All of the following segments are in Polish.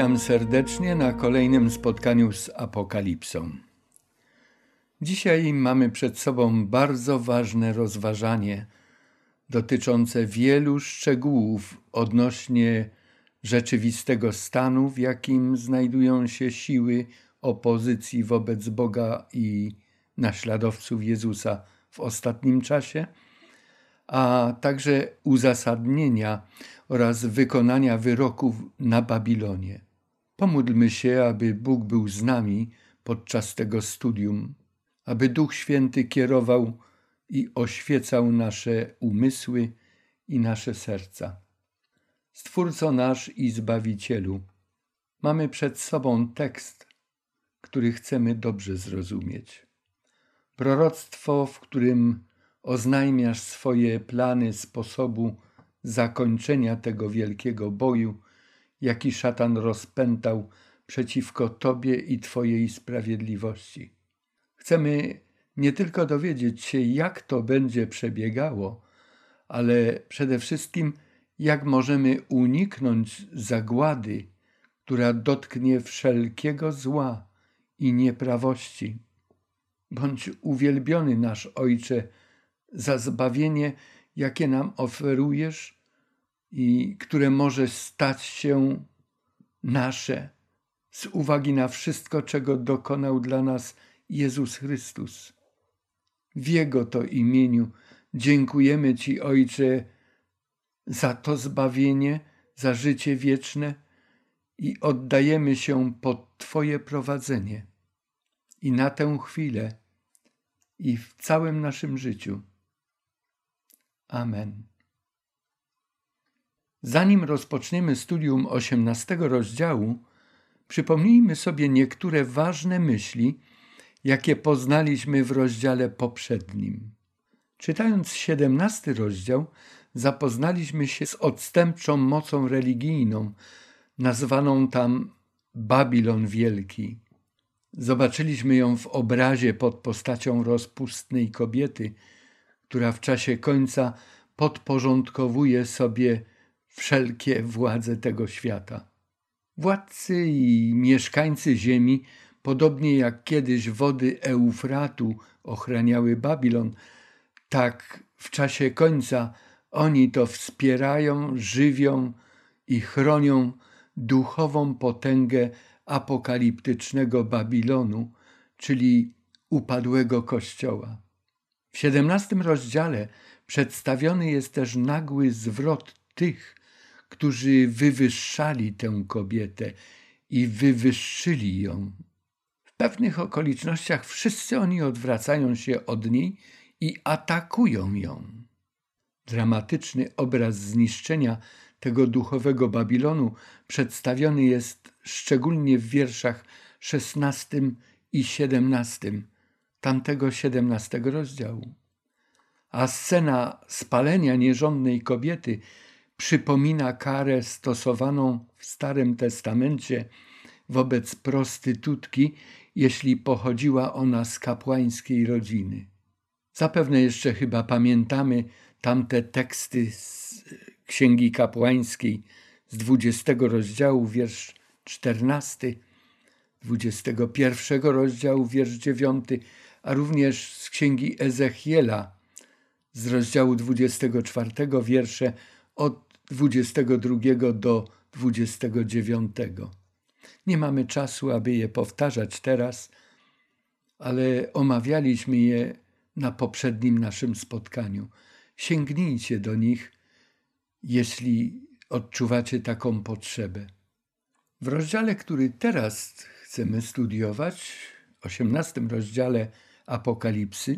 Witam serdecznie na kolejnym spotkaniu z Apokalipsą. Dzisiaj mamy przed sobą bardzo ważne rozważanie dotyczące wielu szczegółów odnośnie rzeczywistego stanu, w jakim znajdują się siły opozycji wobec Boga i naśladowców Jezusa w ostatnim czasie, a także uzasadnienia oraz wykonania wyroków na Babilonie. Pomódlmy się, aby Bóg był z nami podczas tego studium, aby Duch Święty kierował i oświecał nasze umysły i nasze serca. Stwórco nasz i Zbawicielu, mamy przed sobą tekst, który chcemy dobrze zrozumieć. Proroctwo, w którym oznajmiasz swoje plany sposobu zakończenia tego wielkiego boju, jaki szatan rozpętał przeciwko Tobie i Twojej sprawiedliwości. Chcemy nie tylko dowiedzieć się, jak to będzie przebiegało, ale przede wszystkim, jak możemy uniknąć zagłady, która dotknie wszelkiego zła i nieprawości. Bądź uwielbiony nasz Ojcze za zbawienie, jakie nam oferujesz i które może stać się nasze z uwagi na wszystko, czego dokonał dla nas Jezus Chrystus. W Jego to imieniu dziękujemy Ci, Ojcze, za to zbawienie, za życie wieczne i oddajemy się pod Twoje prowadzenie i na tę chwilę i w całym naszym życiu. Amen. Zanim rozpoczniemy studium 18 rozdziału, przypomnijmy sobie niektóre ważne myśli, jakie poznaliśmy w rozdziale poprzednim. Czytając 17 rozdział, zapoznaliśmy się z odstępczą mocą religijną, nazwaną tam Babilon Wielki. Zobaczyliśmy ją w obrazie pod postacią rozpustnej kobiety, która w czasie końca podporządkowuje sobie wszelkie władze tego świata. Władcy i mieszkańcy ziemi, podobnie jak kiedyś wody Eufratu ochraniały Babilon, tak w czasie końca oni to wspierają, żywią i chronią duchową potęgę apokaliptycznego Babilonu, czyli upadłego Kościoła. W 17 rozdziale przedstawiony jest też nagły zwrot tych, którzy wywyższali tę kobietę i wywyższyli ją. W pewnych okolicznościach wszyscy oni odwracają się od niej i atakują ją. Dramatyczny obraz zniszczenia tego duchowego Babilonu przedstawiony jest szczególnie w wierszach 16 i 17. tamtego 17 rozdziału. A scena spalenia nierządnej kobiety przypomina karę stosowaną w Starym Testamencie wobec prostytutki, jeśli pochodziła ona z kapłańskiej rodziny. Zapewne jeszcze chyba pamiętamy tamte teksty z Księgi Kapłańskiej z 20 rozdziału, wiersz 14, 21 rozdziału, wiersz 9, a również z Księgi Ezechiela z rozdziału 24, wiersze od 22 do 29. Nie mamy czasu, aby je powtarzać teraz, ale omawialiśmy je na poprzednim naszym spotkaniu. Sięgnijcie do nich, jeśli odczuwacie taką potrzebę. W rozdziale, który teraz chcemy studiować, 18 rozdziale Apokalipsy,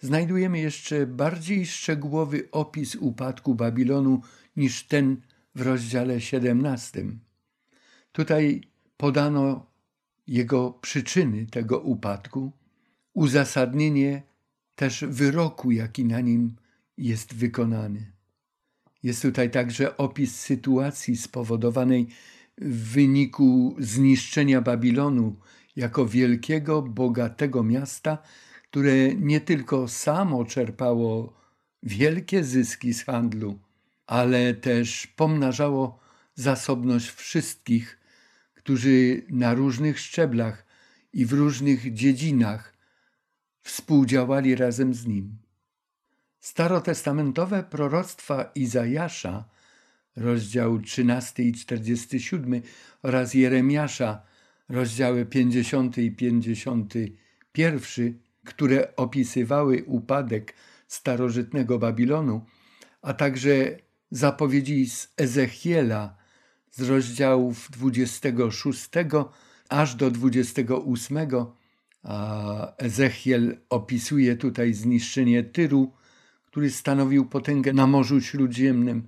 znajdujemy jeszcze bardziej szczegółowy opis upadku Babilonu niż ten w rozdziale 17. Tutaj podano jego przyczyny tego upadku, uzasadnienie też wyroku, jaki na nim jest wykonany. Jest tutaj także opis sytuacji spowodowanej w wyniku zniszczenia Babilonu jako wielkiego, bogatego miasta, które nie tylko samo czerpało wielkie zyski z handlu, ale też pomnażało zasobność wszystkich, którzy na różnych szczeblach i w różnych dziedzinach współdziałali razem z Nim. Starotestamentowe proroctwa Izajasza, rozdział 13 i 47 oraz Jeremiasza, rozdziały 50 i 51, które opisywały upadek starożytnego Babilonu, a także zapowiedzi z Ezechiela z rozdziałów 26 aż do 28, a Ezechiel opisuje tutaj zniszczenie Tyru, który stanowił potęgę na Morzu Śródziemnym,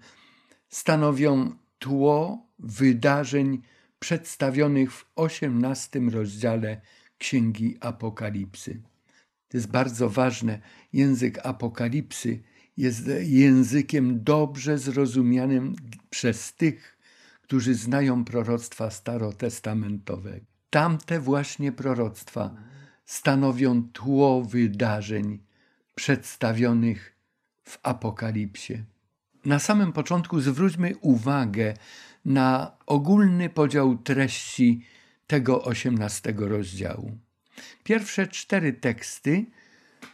stanowią tło wydarzeń przedstawionych w 18 rozdziale Księgi Apokalipsy. To jest bardzo ważne. Język Apokalipsy jest językiem dobrze zrozumianym przez tych, którzy znają proroctwa starotestamentowe. Tamte właśnie proroctwa stanowią tło wydarzeń przedstawionych w Apokalipsie. Na samym początku zwróćmy uwagę na ogólny podział treści tego 18 rozdziału. Pierwsze 4 teksty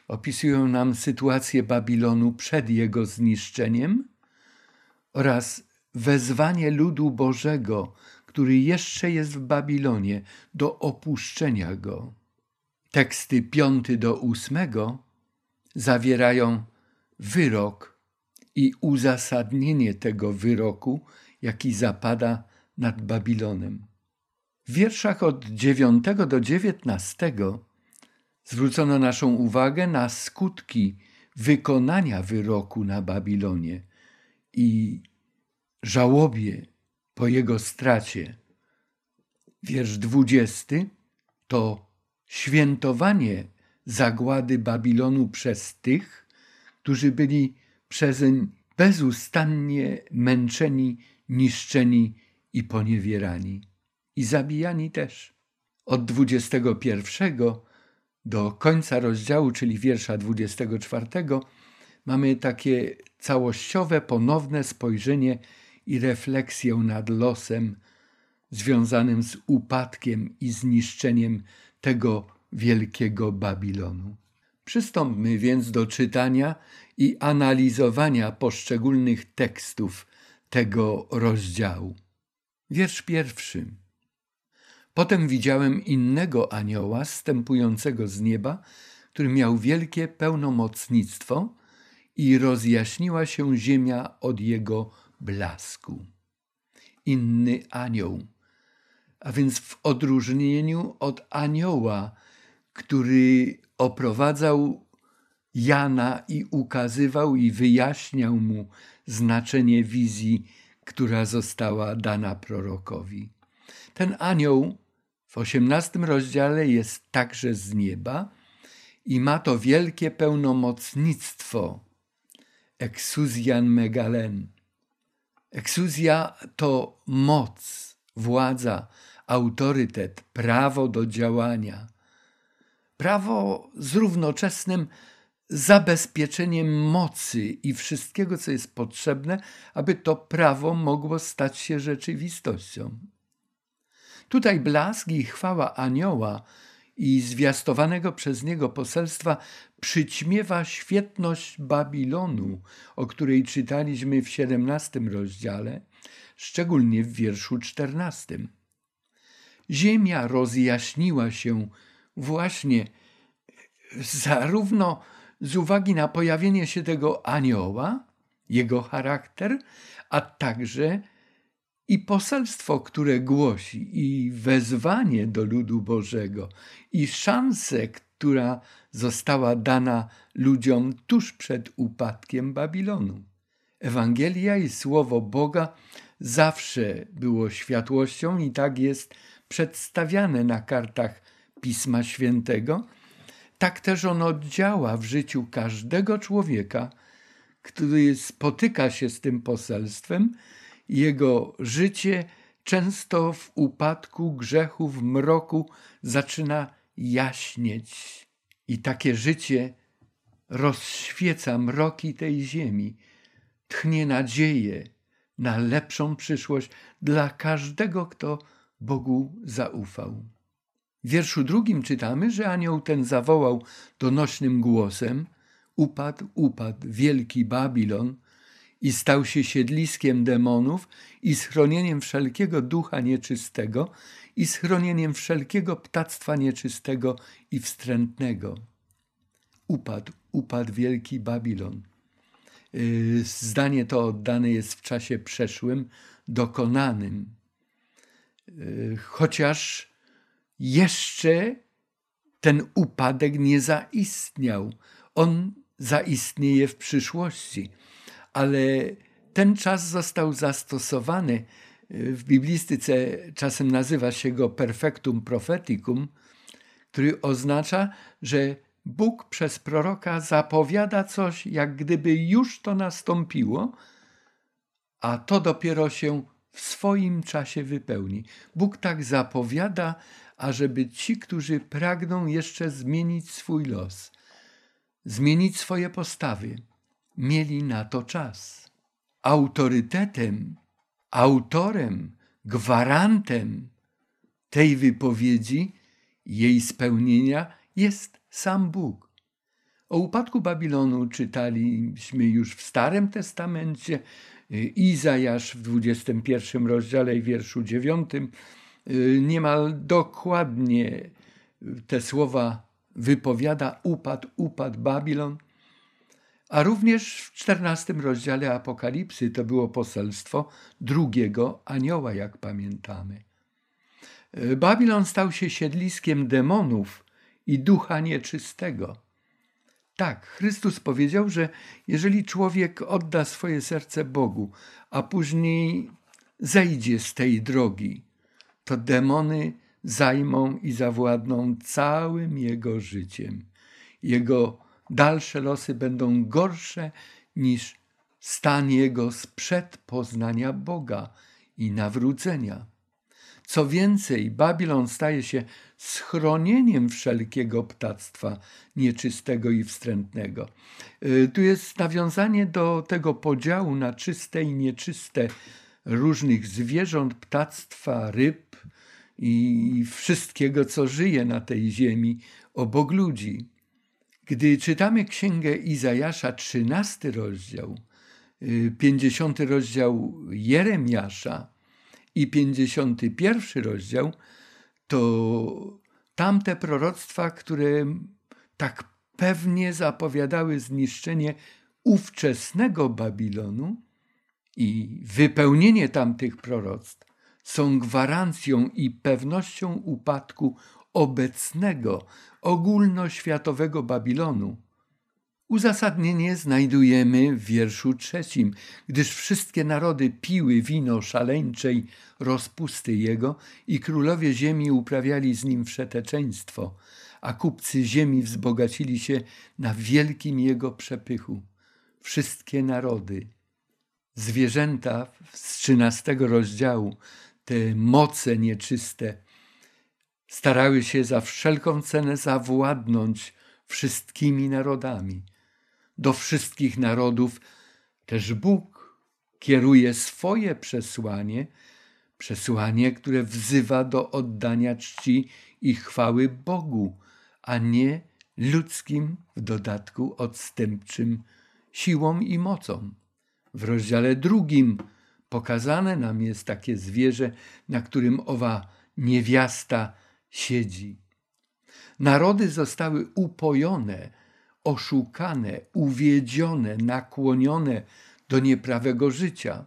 opisują nam sytuację Babilonu przed jego zniszczeniem oraz wezwanie ludu Bożego, który jeszcze jest w Babilonie, do opuszczenia go. Teksty 5 do 8 zawierają wyrok i uzasadnienie tego wyroku, jaki zapada nad Babilonem. W wierszach od 9 do 19 zwrócono naszą uwagę na skutki wykonania wyroku na Babilonie i żałobie po jego stracie. Wiersz 20 to świętowanie zagłady Babilonu przez tych, którzy byli przezeń bezustannie męczeni, niszczeni i poniewierani. I zabijani też. Od 21 do końca rozdziału, czyli wiersza 24, mamy takie całościowe, ponowne spojrzenie i refleksję nad losem związanym z upadkiem i zniszczeniem tego wielkiego Babilonu. Przystąpmy więc do czytania i analizowania poszczególnych tekstów tego rozdziału. Wiersz 1. Potem widziałem innego anioła zstępującego z nieba, który miał wielkie pełnomocnictwo i rozjaśniła się ziemia od jego blasku. Inny anioł, a więc w odróżnieniu od anioła, który oprowadzał Jana i ukazywał i wyjaśniał mu znaczenie wizji, która została dana prorokowi. Ten anioł w 18 rozdziale jest także z nieba i ma to wielkie pełnomocnictwo, exousian megalen. Eksuzja to moc, władza, autorytet, prawo do działania. Prawo z równoczesnym zabezpieczeniem mocy i wszystkiego, co jest potrzebne, aby to prawo mogło stać się rzeczywistością. Tutaj blask i chwała anioła i zwiastowanego przez niego poselstwa przyćmiewa świetność Babilonu, o której czytaliśmy w 17 rozdziale, szczególnie w wierszu 14. Ziemia rozjaśniła się właśnie zarówno z uwagi na pojawienie się tego anioła, jego charakter, a także i poselstwo, które głosi, i wezwanie do ludu Bożego, i szansę, która została dana ludziom tuż przed upadkiem Babilonu. Ewangelia i Słowo Boga zawsze było światłością i tak jest przedstawiane na kartach Pisma Świętego. Tak też ono działa w życiu każdego człowieka, który spotyka się z tym poselstwem. Jego życie często w upadku, grzechu, w mroku zaczyna jaśnieć. I takie życie rozświeca mroki tej ziemi, tchnie nadzieję na lepszą przyszłość dla każdego, kto Bogu zaufał. W wierszu 2 czytamy, że anioł ten zawołał donośnym głosem: upadł, upadł wielki Babilon i stał się siedliskiem demonów i schronieniem wszelkiego ducha nieczystego i schronieniem wszelkiego ptactwa nieczystego i wstrętnego. Upadł, upadł wielki Babilon. Zdanie to oddane jest w czasie przeszłym, dokonanym. Chociaż jeszcze ten upadek nie zaistniał. On zaistnieje w przyszłości, ale ten czas został zastosowany. W biblistyce czasem nazywa się go perfectum propheticum, który oznacza, że Bóg przez proroka zapowiada coś, jak gdyby już to nastąpiło, a to dopiero się w swoim czasie wypełni. Bóg tak zapowiada, ażeby ci, którzy pragną jeszcze zmienić swój los, zmienić swoje postawy, mieli na to czas. Autorytetem, autorem, gwarantem tej wypowiedzi, jej spełnienia jest sam Bóg. O upadku Babilonu czytaliśmy już w Starym Testamencie. Izajasz w 21 rozdziale i wierszu 9 niemal dokładnie te słowa wypowiada: upadł, upadł Babilon. A również w 14 rozdziale Apokalipsy to było poselstwo drugiego anioła, jak pamiętamy. Babilon stał się siedliskiem demonów i ducha nieczystego. Tak, Chrystus powiedział, że jeżeli człowiek odda swoje serce Bogu, a później zejdzie z tej drogi, to demony zajmą i zawładną całym jego życiem. Jego dalsze losy będą gorsze niż stan jego sprzed poznania Boga i nawrócenia. Co więcej, Babilon staje się schronieniem wszelkiego ptactwa nieczystego i wstrętnego. Tu jest nawiązanie do tego podziału na czyste i nieczyste różnych zwierząt, ptactwa, ryb i wszystkiego, co żyje na tej ziemi, obok ludzi. Gdy czytamy Księgę Izajasza, 13 rozdział, 50 rozdział Jeremiasza i 51 rozdział, to tamte proroctwa, które tak pewnie zapowiadały zniszczenie ówczesnego Babilonu i wypełnienie tamtych proroctw, są gwarancją i pewnością upadku obecnego, ogólnoświatowego Babilonu. Uzasadnienie znajdujemy w wierszu 3, gdyż wszystkie narody piły wino szaleńczej rozpusty jego i królowie ziemi uprawiali z nim wszeteczeństwo, a kupcy ziemi wzbogacili się na wielkim jego przepychu. Wszystkie narody. Zwierzęta z 13 rozdziału, te moce nieczyste, starały się za wszelką cenę zawładnąć wszystkimi narodami. Do wszystkich narodów też Bóg kieruje swoje przesłanie, przesłanie, które wzywa do oddania czci i chwały Bogu, a nie ludzkim, w dodatku odstępczym, siłom i mocom. W rozdziale 2 pokazane nam jest takie zwierzę, na którym owa niewiasta siedzi. Narody zostały upojone, oszukane, uwiedzione, nakłonione do nieprawego życia.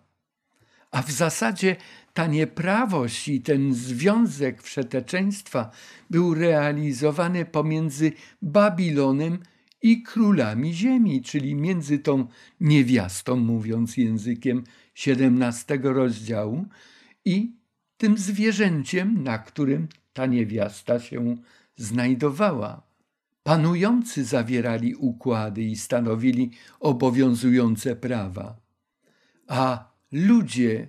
A w zasadzie ta nieprawość i ten związek wszeteczeństwa był realizowany pomiędzy Babilonem i królami ziemi, czyli między tą niewiastą, mówiąc językiem 17 rozdziału, i tym zwierzęciem, na którym ta niewiasta się znajdowała. Panujący zawierali układy i stanowili obowiązujące prawa, a ludzie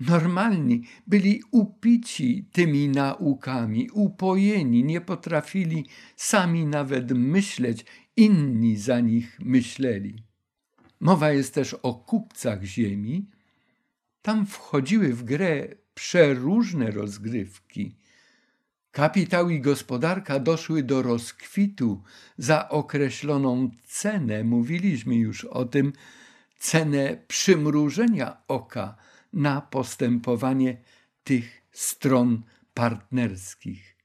normalni byli upici tymi naukami, upojeni, nie potrafili sami nawet myśleć, inni za nich myśleli. Mowa jest też o kupcach ziemi. Tam wchodziły w grę przeróżne rozgrywki. Kapitał i gospodarka doszły do rozkwitu za określoną cenę, mówiliśmy już o tym, cenę przymrużenia oka na postępowanie tych stron partnerskich.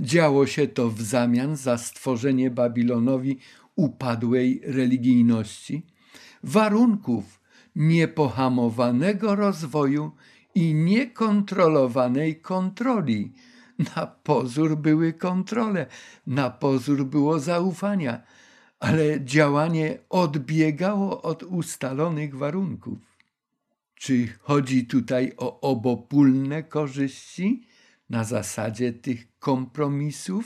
Działo się to w zamian za stworzenie Babilonowi upadłej religijności, warunków niepohamowanego rozwoju i niekontrolowanej kontroli. Na pozór były kontrole, na pozór było zaufania, ale działanie odbiegało od ustalonych warunków. Czy chodzi tutaj o obopólne korzyści na zasadzie tych kompromisów?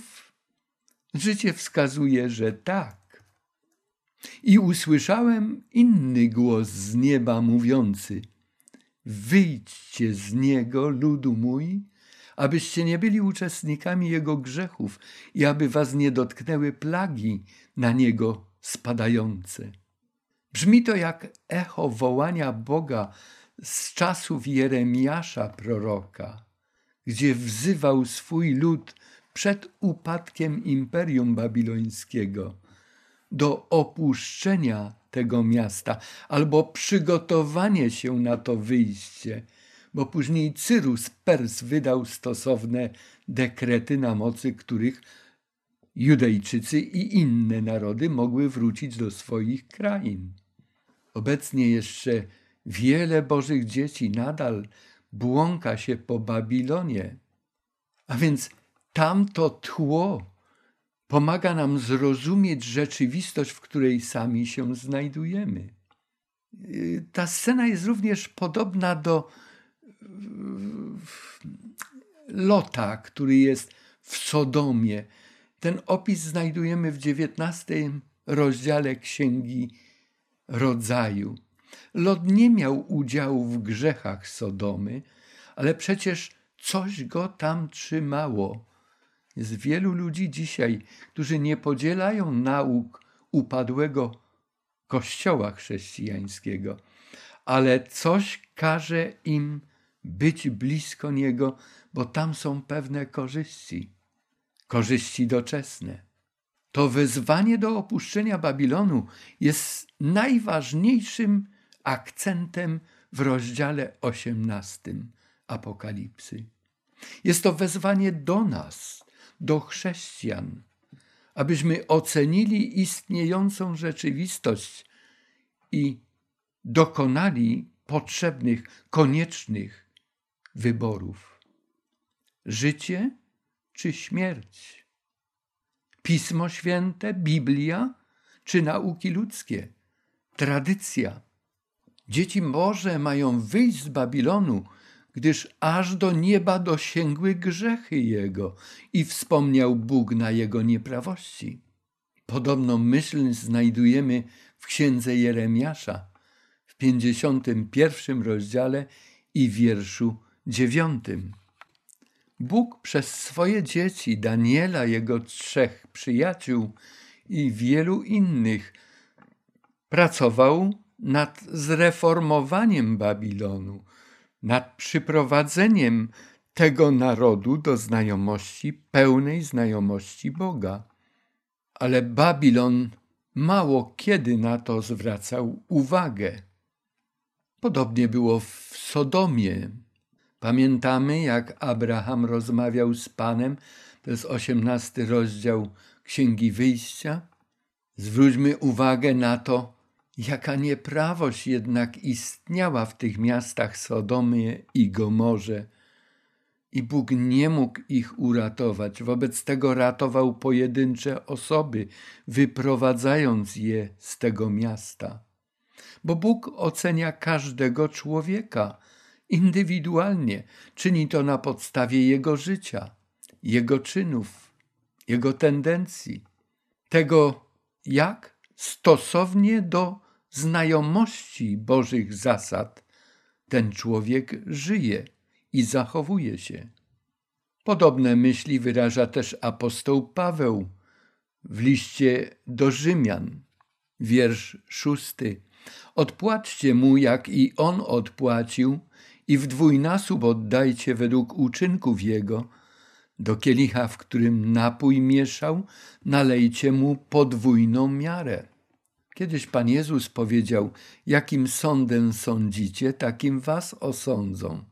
Życie wskazuje, że tak. I usłyszałem inny głos z nieba mówiący: wyjdźcie z niego, ludu mój, abyście nie byli uczestnikami jego grzechów i aby was nie dotknęły plagi na niego spadające. Brzmi to jak echo wołania Boga z czasów Jeremiasza proroka, gdzie wzywał swój lud przed upadkiem Imperium Babilońskiego do opuszczenia tego miasta albo przygotowanie się na to wyjście, bo później Cyrus Pers wydał stosowne dekrety, na mocy których Judejczycy i inne narody mogły wrócić do swoich krain. Obecnie jeszcze wiele Bożych dzieci nadal błąka się po Babilonie, a więc tamto tło pomaga nam zrozumieć rzeczywistość, w której sami się znajdujemy. Ta scena jest również podobna do Lota, który jest w Sodomie. Ten opis znajdujemy w 19 rozdziale Księgi Rodzaju. Lot nie miał udziału w grzechach Sodomy, ale przecież coś go tam trzymało. Jest wielu ludzi dzisiaj, którzy nie podzielają nauk upadłego Kościoła chrześcijańskiego, ale coś każe im być blisko niego, bo tam są pewne korzyści, korzyści doczesne. To wezwanie do opuszczenia Babilonu jest najważniejszym akcentem w rozdziale 18 Apokalipsy. Jest to wezwanie do nas, do chrześcijan, abyśmy ocenili istniejącą rzeczywistość i dokonali potrzebnych, koniecznych wyborów. Życie czy śmierć? Pismo Święte, Biblia czy nauki ludzkie? Tradycja. Dzieci Boże mają wyjść z Babilonu, gdyż aż do nieba dosięgły grzechy jego i wspomniał Bóg na jego nieprawości. Podobną myśl znajdujemy w Księdze Jeremiasza w 51 rozdziale i wierszu 9. Bóg przez swoje dzieci, Daniela, jego 3 przyjaciół i wielu innych, pracował nad zreformowaniem Babilonu, nad przyprowadzeniem tego narodu do znajomości, pełnej znajomości Boga. Ale Babilon mało kiedy na to zwracał uwagę. Podobnie było w Sodomie. Pamiętamy, jak Abraham rozmawiał z Panem, to jest 18 rozdział Księgi Wyjścia. Zwróćmy uwagę na to, jaka nieprawość jednak istniała w tych miastach Sodomy i Gomorze. I Bóg nie mógł ich uratować. Wobec tego ratował pojedyncze osoby, wyprowadzając je z tego miasta. Bo Bóg ocenia każdego człowieka indywidualnie, czyni to na podstawie jego życia, jego czynów, jego tendencji, tego jak stosownie do znajomości Bożych zasad ten człowiek żyje i zachowuje się. Podobne myśli wyraża też apostoł Paweł w liście do Rzymian, wiersz 6. Odpłaćcie mu, jak i on odpłacił i w dwójnasób oddajcie według uczynków jego. Do kielicha, w którym napój mieszał, nalejcie mu podwójną miarę. Kiedyś Pan Jezus powiedział, jakim sądem sądzicie, takim was osądzą.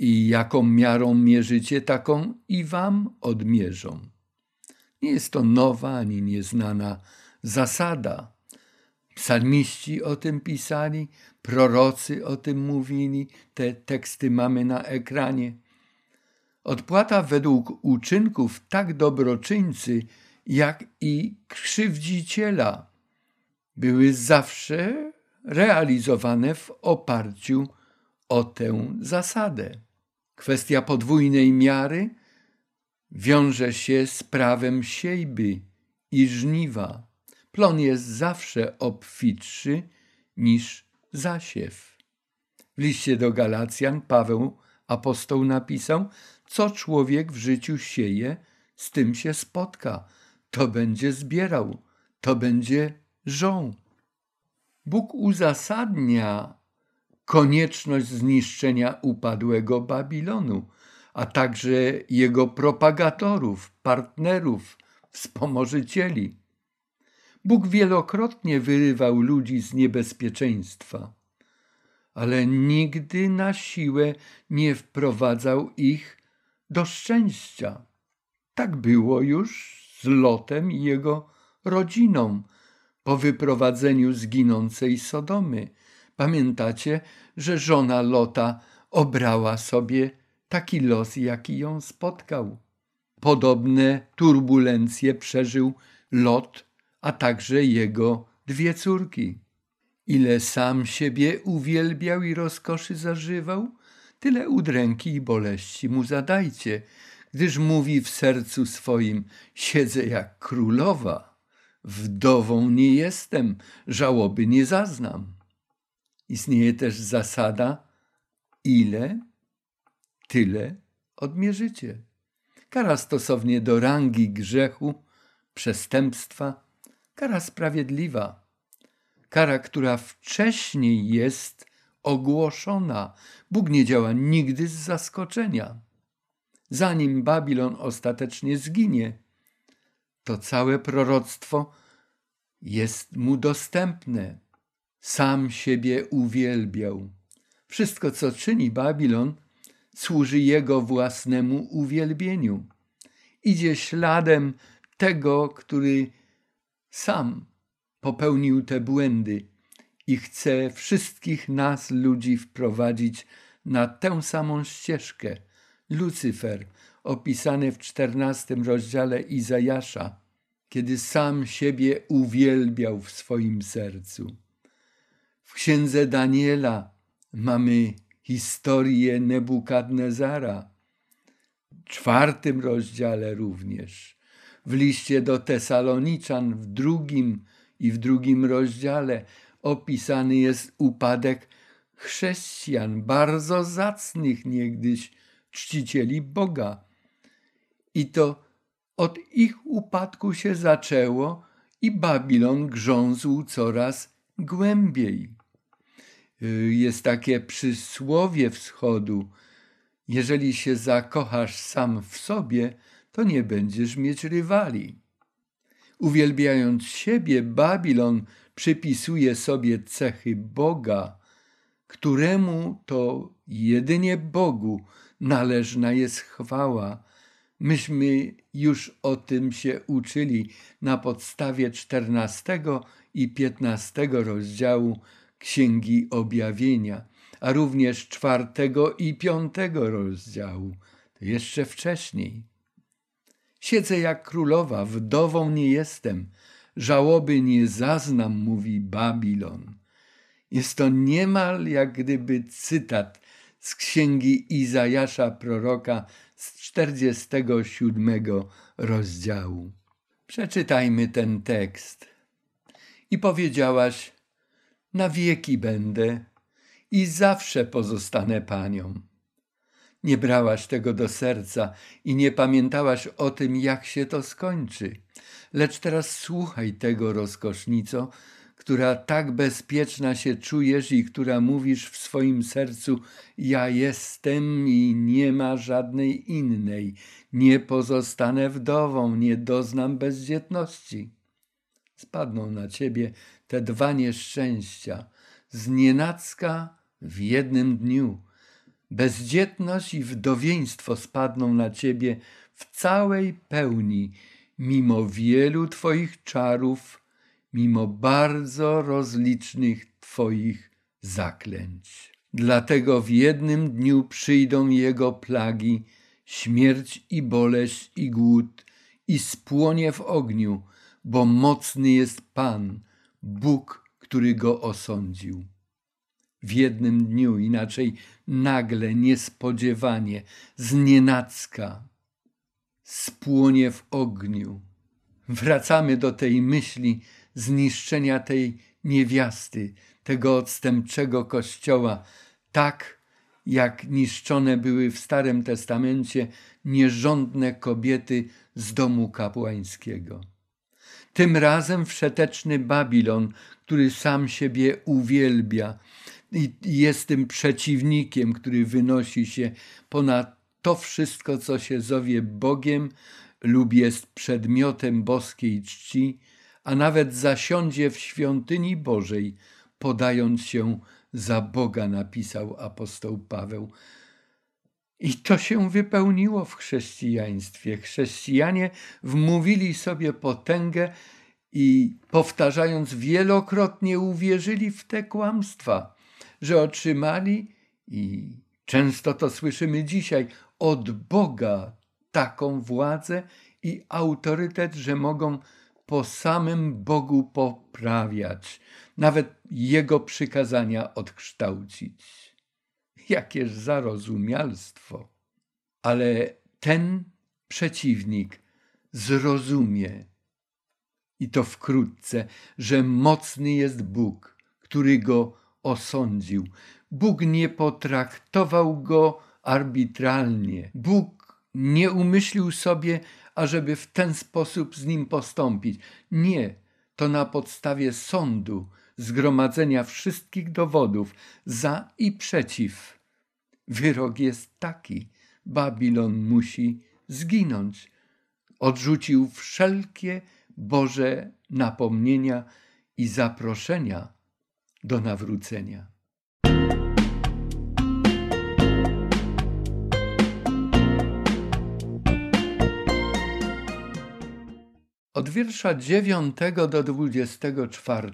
I jaką miarą mierzycie, taką i wam odmierzą. Nie jest to nowa ani nieznana zasada. Psalmiści o tym pisali, prorocy o tym mówili, te teksty mamy na ekranie. Odpłata według uczynków tak dobroczyńcy, jak i krzywdziciela były zawsze realizowane w oparciu o tę zasadę. Kwestia podwójnej miary wiąże się z prawem siejby i żniwa. Plon jest zawsze obfitszy niż zasiew. W liście do Galacjan Paweł apostoł napisał, co człowiek w życiu sieje, z tym się spotka. To będzie zbierał, to będzie żął. Bóg uzasadnia konieczność zniszczenia upadłego Babilonu, a także jego propagatorów, partnerów, wspomożycieli. Bóg wielokrotnie wyrywał ludzi z niebezpieczeństwa, ale nigdy na siłę nie wprowadzał ich do szczęścia. Tak było już z Lotem i jego rodziną po wyprowadzeniu z ginącej Sodomy. Pamiętacie, że żona Lota obrała sobie taki los, jaki ją spotkał. Podobne turbulencje przeżył Lot, a także jego dwie córki. Ile sam siebie uwielbiał i rozkoszy zażywał, tyle udręki i boleści mu zadajcie, gdyż mówi w sercu swoim, siedzę jak królowa, wdową nie jestem, żałoby nie zaznam. Istnieje też zasada, ile, tyle odmierzycie. Kara stosownie do rangi grzechu, przestępstwa, kara sprawiedliwa. Kara, która wcześniej jest ogłoszona. Bóg nie działa nigdy z zaskoczenia. Zanim Babilon ostatecznie zginie, to całe proroctwo jest mu dostępne. Sam siebie uwielbiał. Wszystko, co czyni Babilon, służy jego własnemu uwielbieniu. Idzie śladem tego, który sam popełnił te błędy i chce wszystkich nas, ludzi, wprowadzić na tę samą ścieżkę. Lucyfer, opisany w 14 rozdziale Izajasza, kiedy sam siebie uwielbiał w swoim sercu. W księdze Daniela mamy historię Nebukadnezara, w 4 rozdziale również. W liście do Tesaloniczan w drugim rozdziale opisany jest upadek chrześcijan, bardzo zacnych niegdyś czcicieli Boga. I to od ich upadku się zaczęło i Babilon grzązł coraz głębiej. Jest takie przysłowie wschodu, jeżeli się zakochasz sam w sobie, to nie będziesz mieć rywali. Uwielbiając siebie, Babilon przypisuje sobie cechy Boga, któremu to jedynie Bogu należna jest chwała. Myśmy już o tym się uczyli na podstawie 14 i 15 rozdziału Księgi Objawienia, a również 4 i 5 rozdziału, to jeszcze wcześniej. Siedzę jak królowa, wdową nie jestem, żałoby nie zaznam, mówi Babilon. Jest to niemal jak gdyby cytat z księgi Izajasza proroka z 47 rozdziału. Przeczytajmy ten tekst. I powiedziałaś, na wieki będę i zawsze pozostanę panią. Nie brałaś tego do serca i nie pamiętałaś o tym, jak się to skończy. Lecz teraz słuchaj tego, rozkosznico, która tak bezpieczna się czujesz i która mówisz w swoim sercu: ja jestem i nie ma żadnej innej, nie pozostanę wdową, nie doznam bezdzietności. Spadną na ciebie te dwa nieszczęścia, znienacka w jednym dniu. Bezdzietność i wdowieństwo spadną na ciebie w całej pełni, mimo wielu twoich czarów, mimo bardzo rozlicznych twoich zaklęć. Dlatego w jednym dniu przyjdą jego plagi, śmierć i boleść i głód, i spłonie w ogniu, bo mocny jest Pan, Bóg, który go osądził. W jednym dniu, inaczej nagle, niespodziewanie, znienacka, spłonie w ogniu. Wracamy do tej myśli zniszczenia tej niewiasty, tego odstępczego kościoła, tak jak niszczone były w Starym Testamencie nierządne kobiety z domu kapłańskiego. Tym razem wszeteczny Babilon, który sam siebie uwielbia i jest tym przeciwnikiem, który wynosi się ponad to wszystko, co się zowie Bogiem lub jest przedmiotem boskiej czci, a nawet zasiądzie w świątyni Bożej, podając się za Boga, napisał apostoł Paweł. I to się wypełniło w chrześcijaństwie. Chrześcijanie wmówili sobie potęgę i powtarzając wielokrotnie uwierzyli w te kłamstwa, że otrzymali, i często to słyszymy dzisiaj, od Boga taką władzę i autorytet, że mogą po samym Bogu poprawiać, nawet Jego przykazania odkształcić. Jakież zarozumialstwo! Ale ten przeciwnik zrozumie, i to wkrótce, że mocny jest Bóg, który go osądził. Bóg nie potraktował go arbitralnie. Bóg nie umyślił sobie, ażeby w ten sposób z nim postąpić. Nie, to na podstawie sądu, zgromadzenia wszystkich dowodów za i przeciw. Wyrok jest taki: Babilon musi zginąć. Odrzucił wszelkie Boże napomnienia i zaproszenia do nawrócenia. Od wiersza 9 do 24,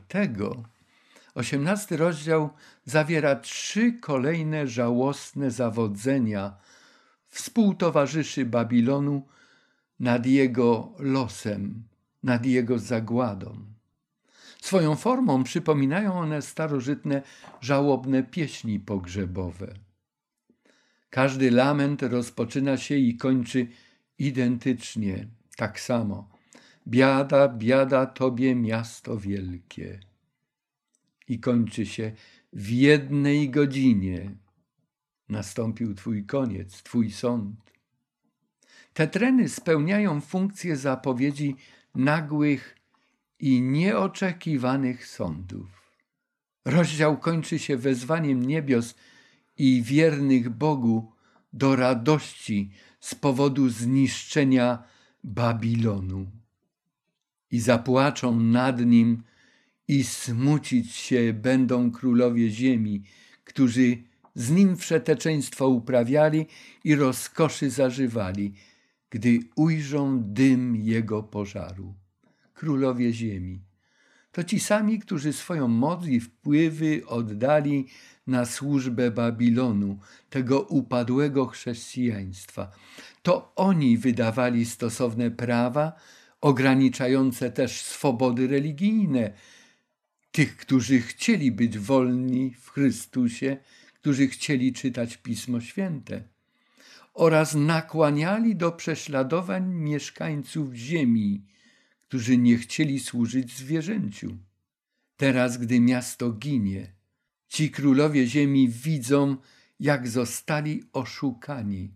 18 rozdział zawiera 3 kolejne żałosne zawodzenia współtowarzyszy Babilonu nad jego losem, nad jego zagładą. Swoją formą przypominają one starożytne żałobne pieśni pogrzebowe. Każdy lament rozpoczyna się i kończy identycznie, tak samo. Biada, biada tobie, miasto wielkie. I kończy się: w jednej godzinie nastąpił twój koniec, twój sąd. Te treny spełniają funkcję zapowiedzi nagłych i nieoczekiwanych sądów. Rozdział kończy się wezwaniem niebios i wiernych Bogu do radości z powodu zniszczenia Babilonu. I zapłaczą nad nim i smucić się będą królowie ziemi, którzy z nim wszeteczeństwo uprawiali i rozkoszy zażywali, gdy ujrzą dym jego pożaru. Królowie ziemi to ci sami, którzy swoją moc i wpływy oddali na służbę Babilonu, tego upadłego chrześcijaństwa. To oni wydawali stosowne prawa, ograniczające też swobody religijne tych, którzy chcieli być wolni w Chrystusie, którzy chcieli czytać Pismo Święte, oraz nakłaniali do prześladowań mieszkańców ziemi, którzy nie chcieli służyć zwierzęciu. Teraz, gdy miasto ginie, ci królowie ziemi widzą, jak zostali oszukani.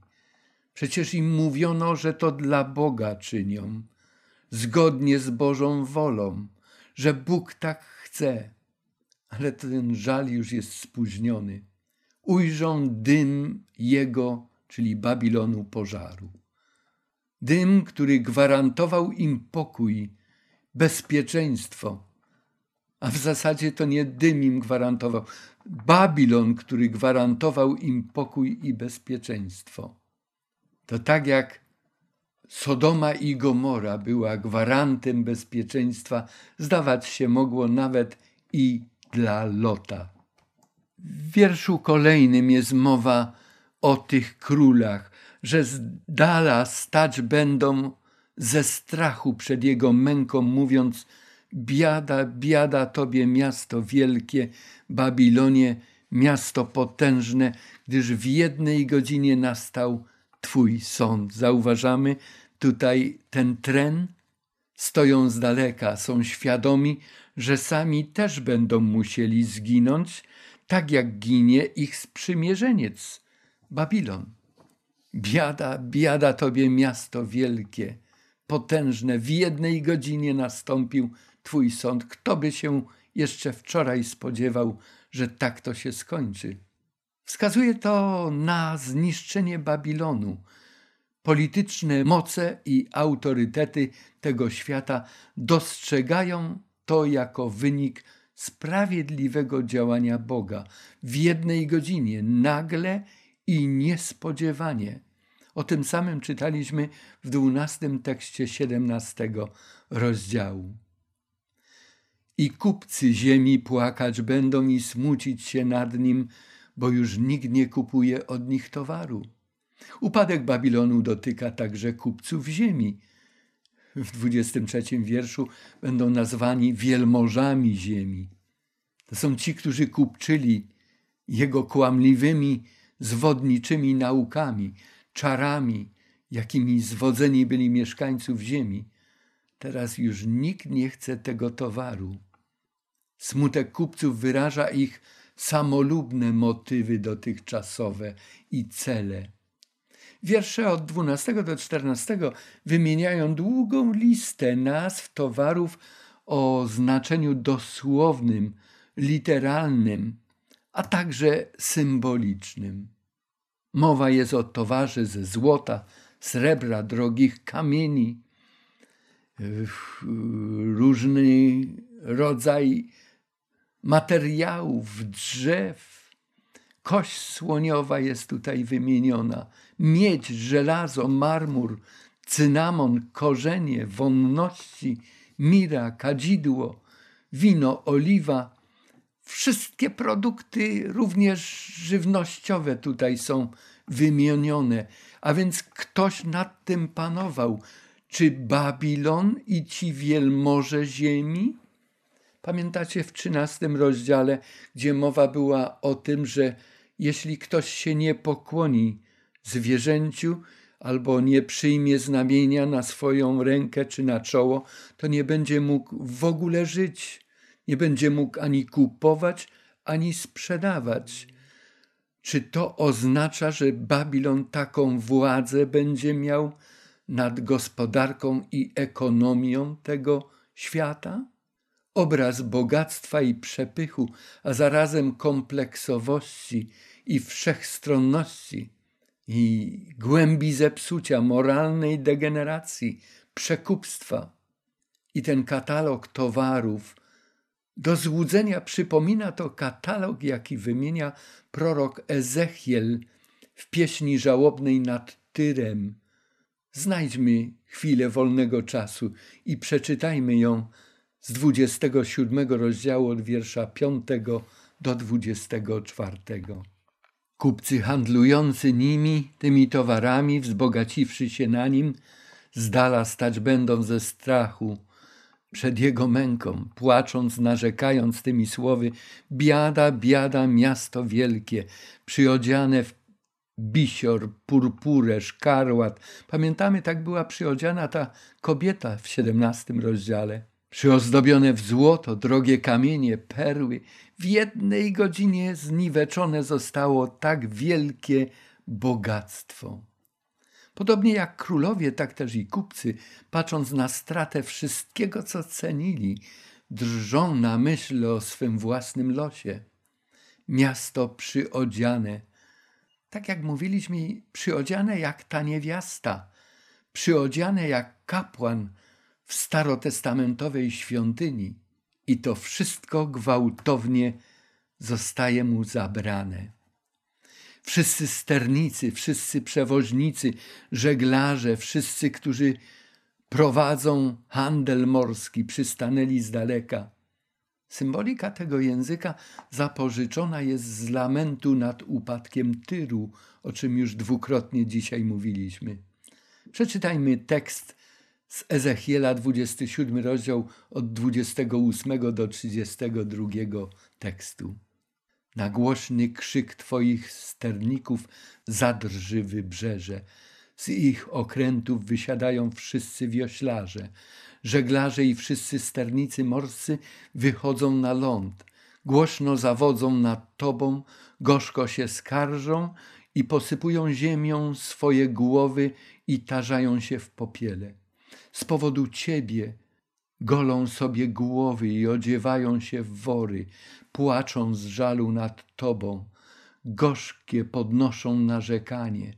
Przecież im mówiono, że to dla Boga czynią, zgodnie z Bożą wolą, że Bóg tak chce. Ale ten żal już jest spóźniony. Ujrzą dym jego, czyli Babilonu pożaru. Dym, który gwarantował im pokój, bezpieczeństwo. A w zasadzie to nie dym im gwarantował. Babilon, który gwarantował im pokój i bezpieczeństwo. To tak jak Sodoma i Gomora była gwarantem bezpieczeństwa, zdawać się mogło nawet i dla Lota. W wierszu kolejnym jest mowa o tych królach, że z dala stać będą ze strachu przed jego męką, mówiąc: biada, biada tobie, miasto wielkie, Babilonie, miasto potężne, gdyż w jednej godzinie nastał twój sąd. Zauważamy tutaj ten tren. Stoją z daleka, są świadomi, że sami też będą musieli zginąć, tak jak ginie ich sprzymierzeniec, Babilon. Biada, biada tobie, miasto wielkie, potężne, w jednej godzinie nastąpił twój sąd. Kto by się jeszcze wczoraj spodziewał, że tak to się skończy? Wskazuje to na zniszczenie Babilonu. Polityczne moce i autorytety tego świata dostrzegają to jako wynik sprawiedliwego działania Boga. W jednej godzinie, nagle i niespodziewanie. O tym samym czytaliśmy w 12 tekście 17 rozdziału. I kupcy ziemi płakać będą i smucić się nad nim, bo już nikt nie kupuje od nich towaru. Upadek Babilonu dotyka także kupców ziemi. W 23 wierszu będą nazwani wielmożami ziemi. To są ci, którzy kupczyli jego kłamliwymi, zwodniczymi naukami, czarami, jakimi zwodzeni byli mieszkańców ziemi. Teraz już nikt nie chce tego towaru. Smutek kupców wyraża ich samolubne motywy dotychczasowe i cele. Wiersze od 12 do 14 wymieniają długą listę nazw towarów o znaczeniu dosłownym, literalnym, a także symbolicznym. Mowa jest o towarze ze złota, srebra, drogich kamieni, różny rodzaj materiałów, drzew. Kość słoniowa jest tutaj wymieniona. Miedź, żelazo, marmur, cynamon, korzenie, wonności, mira, kadzidło, wino, oliwa. Wszystkie produkty, również żywnościowe, tutaj są wymienione. A więc ktoś nad tym panował. Czy Babilon i ci wielmoże ziemi? Pamiętacie w 13 rozdziale, gdzie mowa była o tym, że jeśli ktoś się nie pokłoni zwierzęciu albo nie przyjmie znamienia na swoją rękę czy na czoło, to nie będzie mógł w ogóle żyć, nie będzie mógł ani kupować, ani sprzedawać. Czy to oznacza, że Babilon taką władzę będzie miał nad gospodarką i ekonomią tego świata? Obraz bogactwa i przepychu, a zarazem kompleksowości i wszechstronności i głębi zepsucia, moralnej degeneracji, przekupstwa. I ten katalog towarów do złudzenia przypomina to katalog, jaki wymienia prorok Ezechiel w pieśni żałobnej nad Tyrem. Znajdźmy chwilę wolnego czasu i przeczytajmy ją z 27 rozdziału od wiersza 5 do 24. Kupcy handlujący nimi, tymi towarami, wzbogaciwszy się na nim, z dala stać będą ze strachu przed jego męką, płacząc, narzekając tymi słowy: biada, biada, miasto wielkie, przyodziane w bisior, purpurę, szkarłat. Pamiętamy, tak była przyodziana ta kobieta w 17 rozdziale. Przyozdobione w złoto, drogie kamienie, perły, w jednej godzinie zniweczone zostało tak wielkie bogactwo. Podobnie jak królowie, tak też i kupcy, patrząc na stratę wszystkiego, co cenili, drżą na myśl o swym własnym losie. Miasto przyodziane, tak jak mówiliśmy, przyodziane jak ta niewiasta, przyodziane jak kapłan w starotestamentowej świątyni, i to wszystko gwałtownie zostaje mu zabrane. Wszyscy sternicy, wszyscy przewoźnicy, żeglarze, wszyscy, którzy prowadzą handel morski, przystanęli z daleka. Symbolika tego języka zapożyczona jest z lamentu nad upadkiem Tyru, o czym już dwukrotnie dzisiaj mówiliśmy. Przeczytajmy tekst z Ezechiela, 27 rozdział, od 28 do 32 tekstu. Na głośny krzyk Twoich sterników zadrży wybrzeże. Z ich okrętów wysiadają wszyscy wioślarze. Żeglarze i wszyscy sternicy morscy wychodzą na ląd. Głośno zawodzą nad Tobą, gorzko się skarżą i posypują ziemią swoje głowy i tarzają się w popiele. Z powodu Ciebie golą sobie głowy i odziewają się w wory, płaczą z żalu nad Tobą, gorzkie podnoszą narzekanie.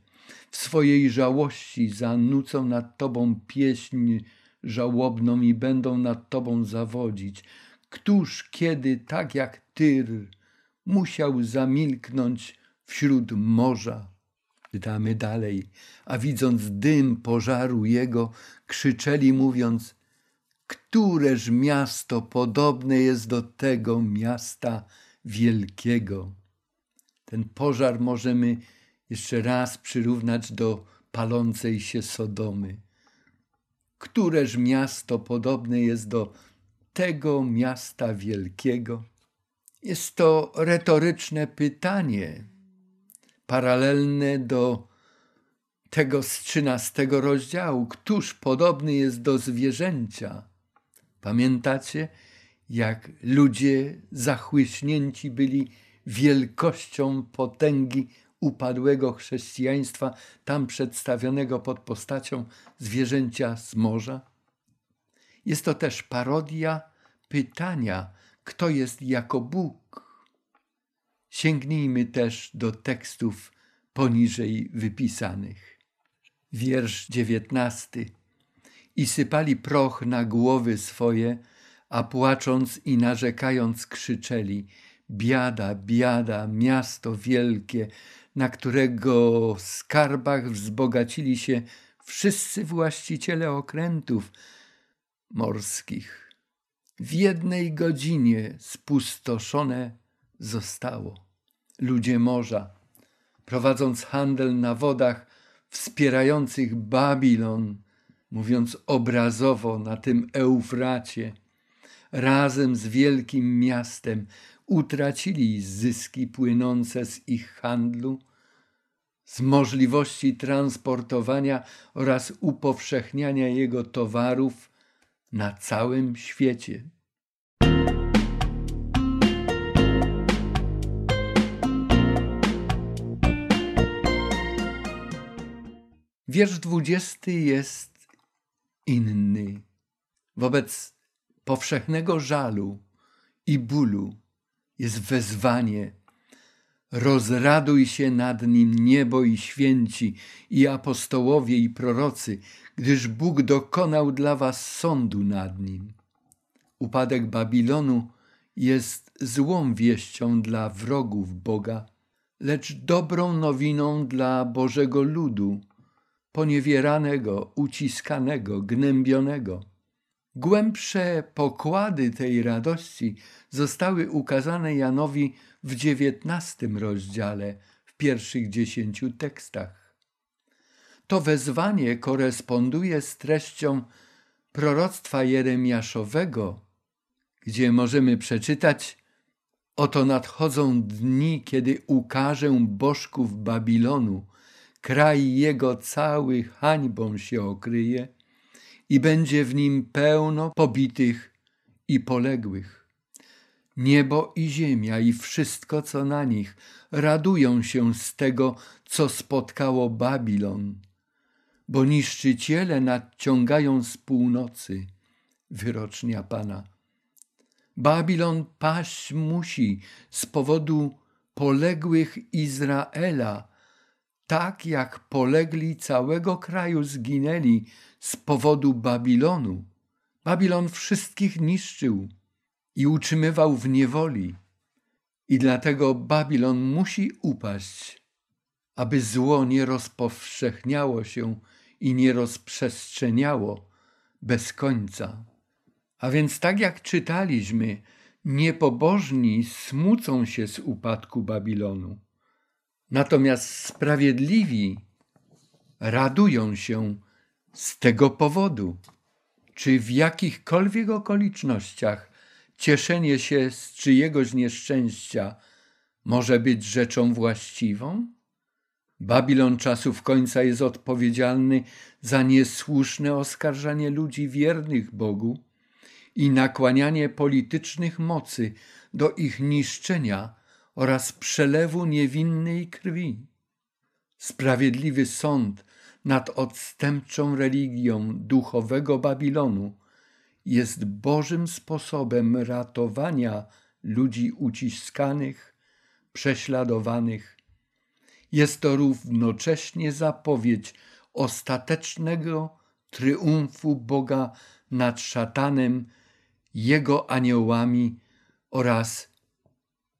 W swojej żałości zanucą nad Tobą pieśń żałobną i będą nad Tobą zawodzić. Któż kiedy, tak jak Tyr, musiał zamilknąć wśród morza? Czytamy dalej. A widząc dym pożaru jego, krzyczeli mówiąc: któreż miasto podobne jest do tego miasta wielkiego? Ten pożar możemy jeszcze raz przyrównać do palącej się Sodomy. Któreż miasto podobne jest do tego miasta wielkiego? Jest to retoryczne pytanie, paralelne do tego z 13 rozdziału. Któż podobny jest do zwierzęcia? Pamiętacie, jak ludzie zachłyśnięci byli wielkością potęgi upadłego chrześcijaństwa, tam przedstawionego pod postacią zwierzęcia z morza? Jest to też parodia pytania, kto jest jako Bóg? Sięgnijmy też do tekstów poniżej wypisanych. Wiersz 19. I sypali proch na głowy swoje, a płacząc i narzekając krzyczeli: biada, biada, miasto wielkie, na którego skarbach wzbogacili się wszyscy właściciele okrętów morskich. W jednej godzinie spustoszone zostało. Ludzie morza, prowadząc handel na wodach wspierających Babilon, mówiąc obrazowo, na tym Eufracie, razem z wielkim miastem utracili zyski płynące z ich handlu, z możliwości transportowania oraz upowszechniania jego towarów na całym świecie. Wiersz 20 jest inny. Wobec powszechnego żalu i bólu jest wezwanie: rozraduj się nad nim niebo i święci, i apostołowie, i prorocy, gdyż Bóg dokonał dla was sądu nad nim. Upadek Babilonu jest złą wieścią dla wrogów Boga, lecz dobrą nowiną dla Bożego ludu, poniewieranego, uciskanego, gnębionego. Głębsze pokłady tej radości zostały ukazane Janowi w 19 rozdziale, w pierwszych 10 tekstach. To wezwanie koresponduje z treścią proroctwa Jeremiaszowego, gdzie możemy przeczytać: oto nadchodzą dni, kiedy ukażę bożków Babilonu, kraj jego cały hańbą się okryje, i będzie w nim pełno pobitych i poległych. Niebo i ziemia i wszystko, co na nich, radują się z tego, co spotkało Babilon, bo niszczyciele nadciągają z północy, wyrocznia Pana. Babilon paść musi z powodu poległych Izraela, tak jak polegli całego kraju zginęli z powodu Babilonu. Babilon wszystkich niszczył i utrzymywał w niewoli. I dlatego Babilon musi upaść, aby zło nie rozpowszechniało się i nie rozprzestrzeniało bez końca. A więc tak jak czytaliśmy, niepobożni smucą się z upadku Babilonu, natomiast sprawiedliwi radują się z tego powodu. Czy w jakichkolwiek okolicznościach cieszenie się z czyjegoś nieszczęścia może być rzeczą właściwą? Babilon czasów końca jest odpowiedzialny za niesłuszne oskarżanie ludzi wiernych Bogu i nakłanianie politycznych mocy do ich niszczenia oraz przelewu niewinnej krwi. Sprawiedliwy sąd nad odstępczą religią duchowego Babilonu jest Bożym sposobem ratowania ludzi uciskanych, prześladowanych. Jest to równocześnie zapowiedź ostatecznego triumfu Boga nad szatanem, jego aniołami oraz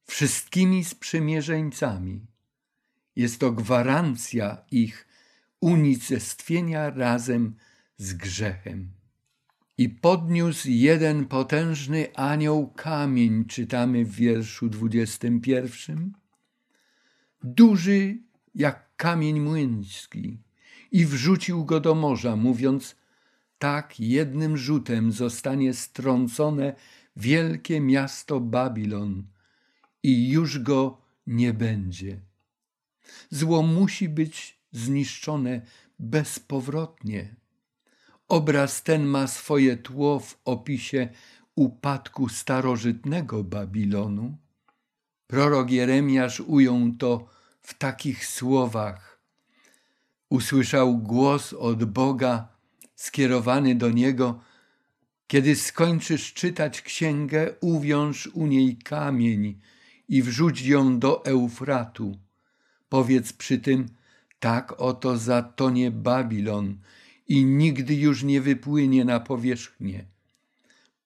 wszystkimi sprzymierzeńcami. Jest to gwarancja ich unicestwienia razem z grzechem. I podniósł jeden potężny anioł kamień, czytamy w wierszu 21, duży jak kamień młyński, i wrzucił go do morza, mówiąc: tak jednym rzutem zostanie strącone wielkie miasto Babilon i już go nie będzie. Zło musi być zniszczone bezpowrotnie. Obraz ten ma swoje tło w opisie upadku starożytnego Babilonu. Prorok Jeremiasz ujął to w takich słowach. Usłyszał głos od Boga skierowany do niego: kiedy skończysz czytać księgę, uwiąż u niej kamień i wrzuć ją do Eufratu. Powiedz przy tym: tak oto zatonie Babilon i nigdy już nie wypłynie na powierzchnię,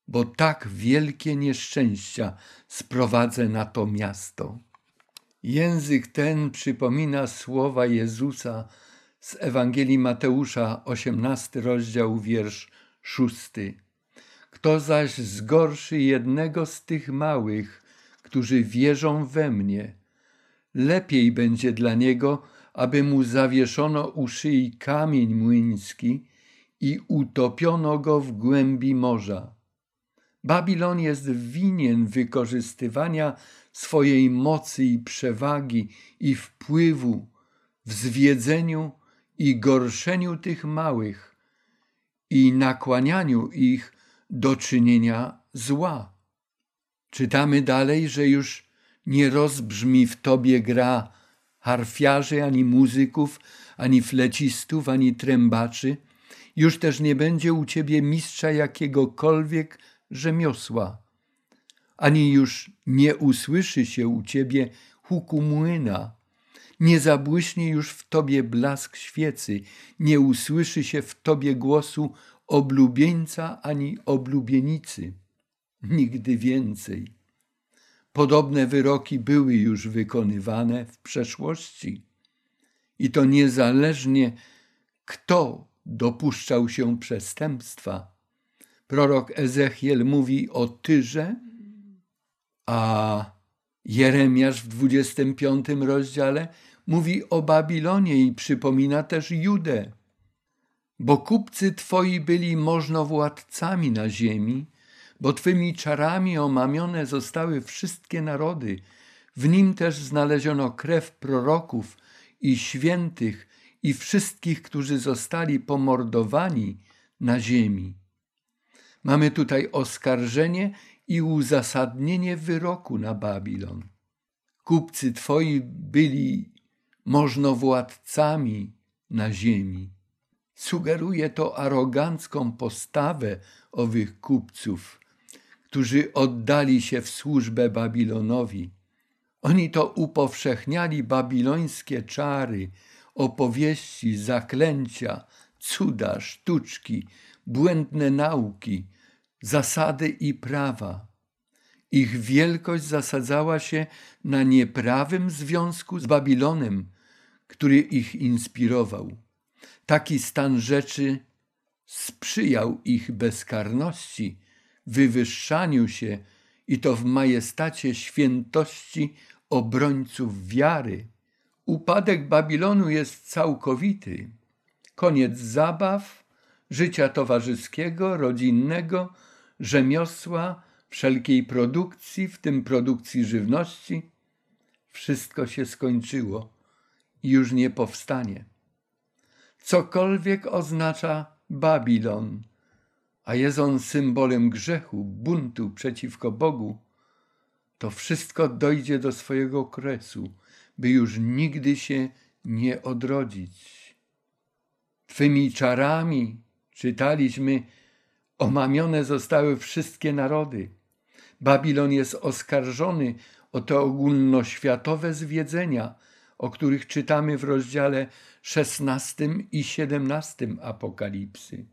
bo tak wielkie nieszczęścia sprowadzę na to miasto. Język ten przypomina słowa Jezusa z Ewangelii Mateusza, 18 rozdział, wiersz 6. Kto zaś zgorszy jednego z tych małych, którzy wierzą we mnie, lepiej będzie dla niego, aby mu zawieszono u szyi kamień młyński i utopiono go w głębi morza. Babilon jest winien wykorzystywania swojej mocy i przewagi i wpływu w zwiedzeniu i gorszeniu tych małych i nakłanianiu ich do czynienia zła. Czytamy dalej, że już nie rozbrzmi w tobie gra harfiarzy, ani muzyków, ani flecistów, ani trębaczy. Już też nie będzie u ciebie mistrza jakiegokolwiek rzemiosła, ani już nie usłyszy się u ciebie huku młyna. Nie zabłyśnie już w tobie blask świecy, nie usłyszy się w tobie głosu oblubieńca ani oblubienicy. Nigdy więcej. Podobne wyroki były już wykonywane w przeszłości i to niezależnie, kto dopuszczał się przestępstwa. Prorok Ezechiel mówi o Tyrze, a Jeremiasz w 25 rozdziale mówi o Babilonie i przypomina też Judę. Bo kupcy twoi byli możnowładcami na ziemi, bo twymi czarami omamione zostały wszystkie narody. W nim też znaleziono krew proroków i świętych i wszystkich, którzy zostali pomordowani na ziemi. Mamy tutaj oskarżenie i uzasadnienie wyroku na Babilon. Kupcy twoi byli możnowładcami na ziemi. Sugeruje to arogancką postawę owych kupców, którzy oddali się w służbę Babilonowi. Oni to upowszechniali babilońskie czary, opowieści, zaklęcia, cuda, sztuczki, błędne nauki, zasady i prawa. Ich wielkość zasadzała się na nieprawym związku z Babilonem, który ich inspirował. Taki stan rzeczy sprzyjał ich bezkarności, wywyższaniu się i to w majestacie świętości obrońców wiary. Upadek Babilonu jest całkowity. Koniec zabaw, życia towarzyskiego, rodzinnego, rzemiosła, wszelkiej produkcji, w tym produkcji żywności. Wszystko się skończyło i już nie powstanie. Cokolwiek oznacza Babilon, a jest on symbolem grzechu, buntu przeciwko Bogu, to wszystko dojdzie do swojego kresu, by już nigdy się nie odrodzić. Twymi czarami, czytaliśmy, omamione zostały wszystkie narody. Babilon jest oskarżony o te ogólnoświatowe zwiedzenia, o których czytamy w rozdziale 16 i 17 Apokalipsy.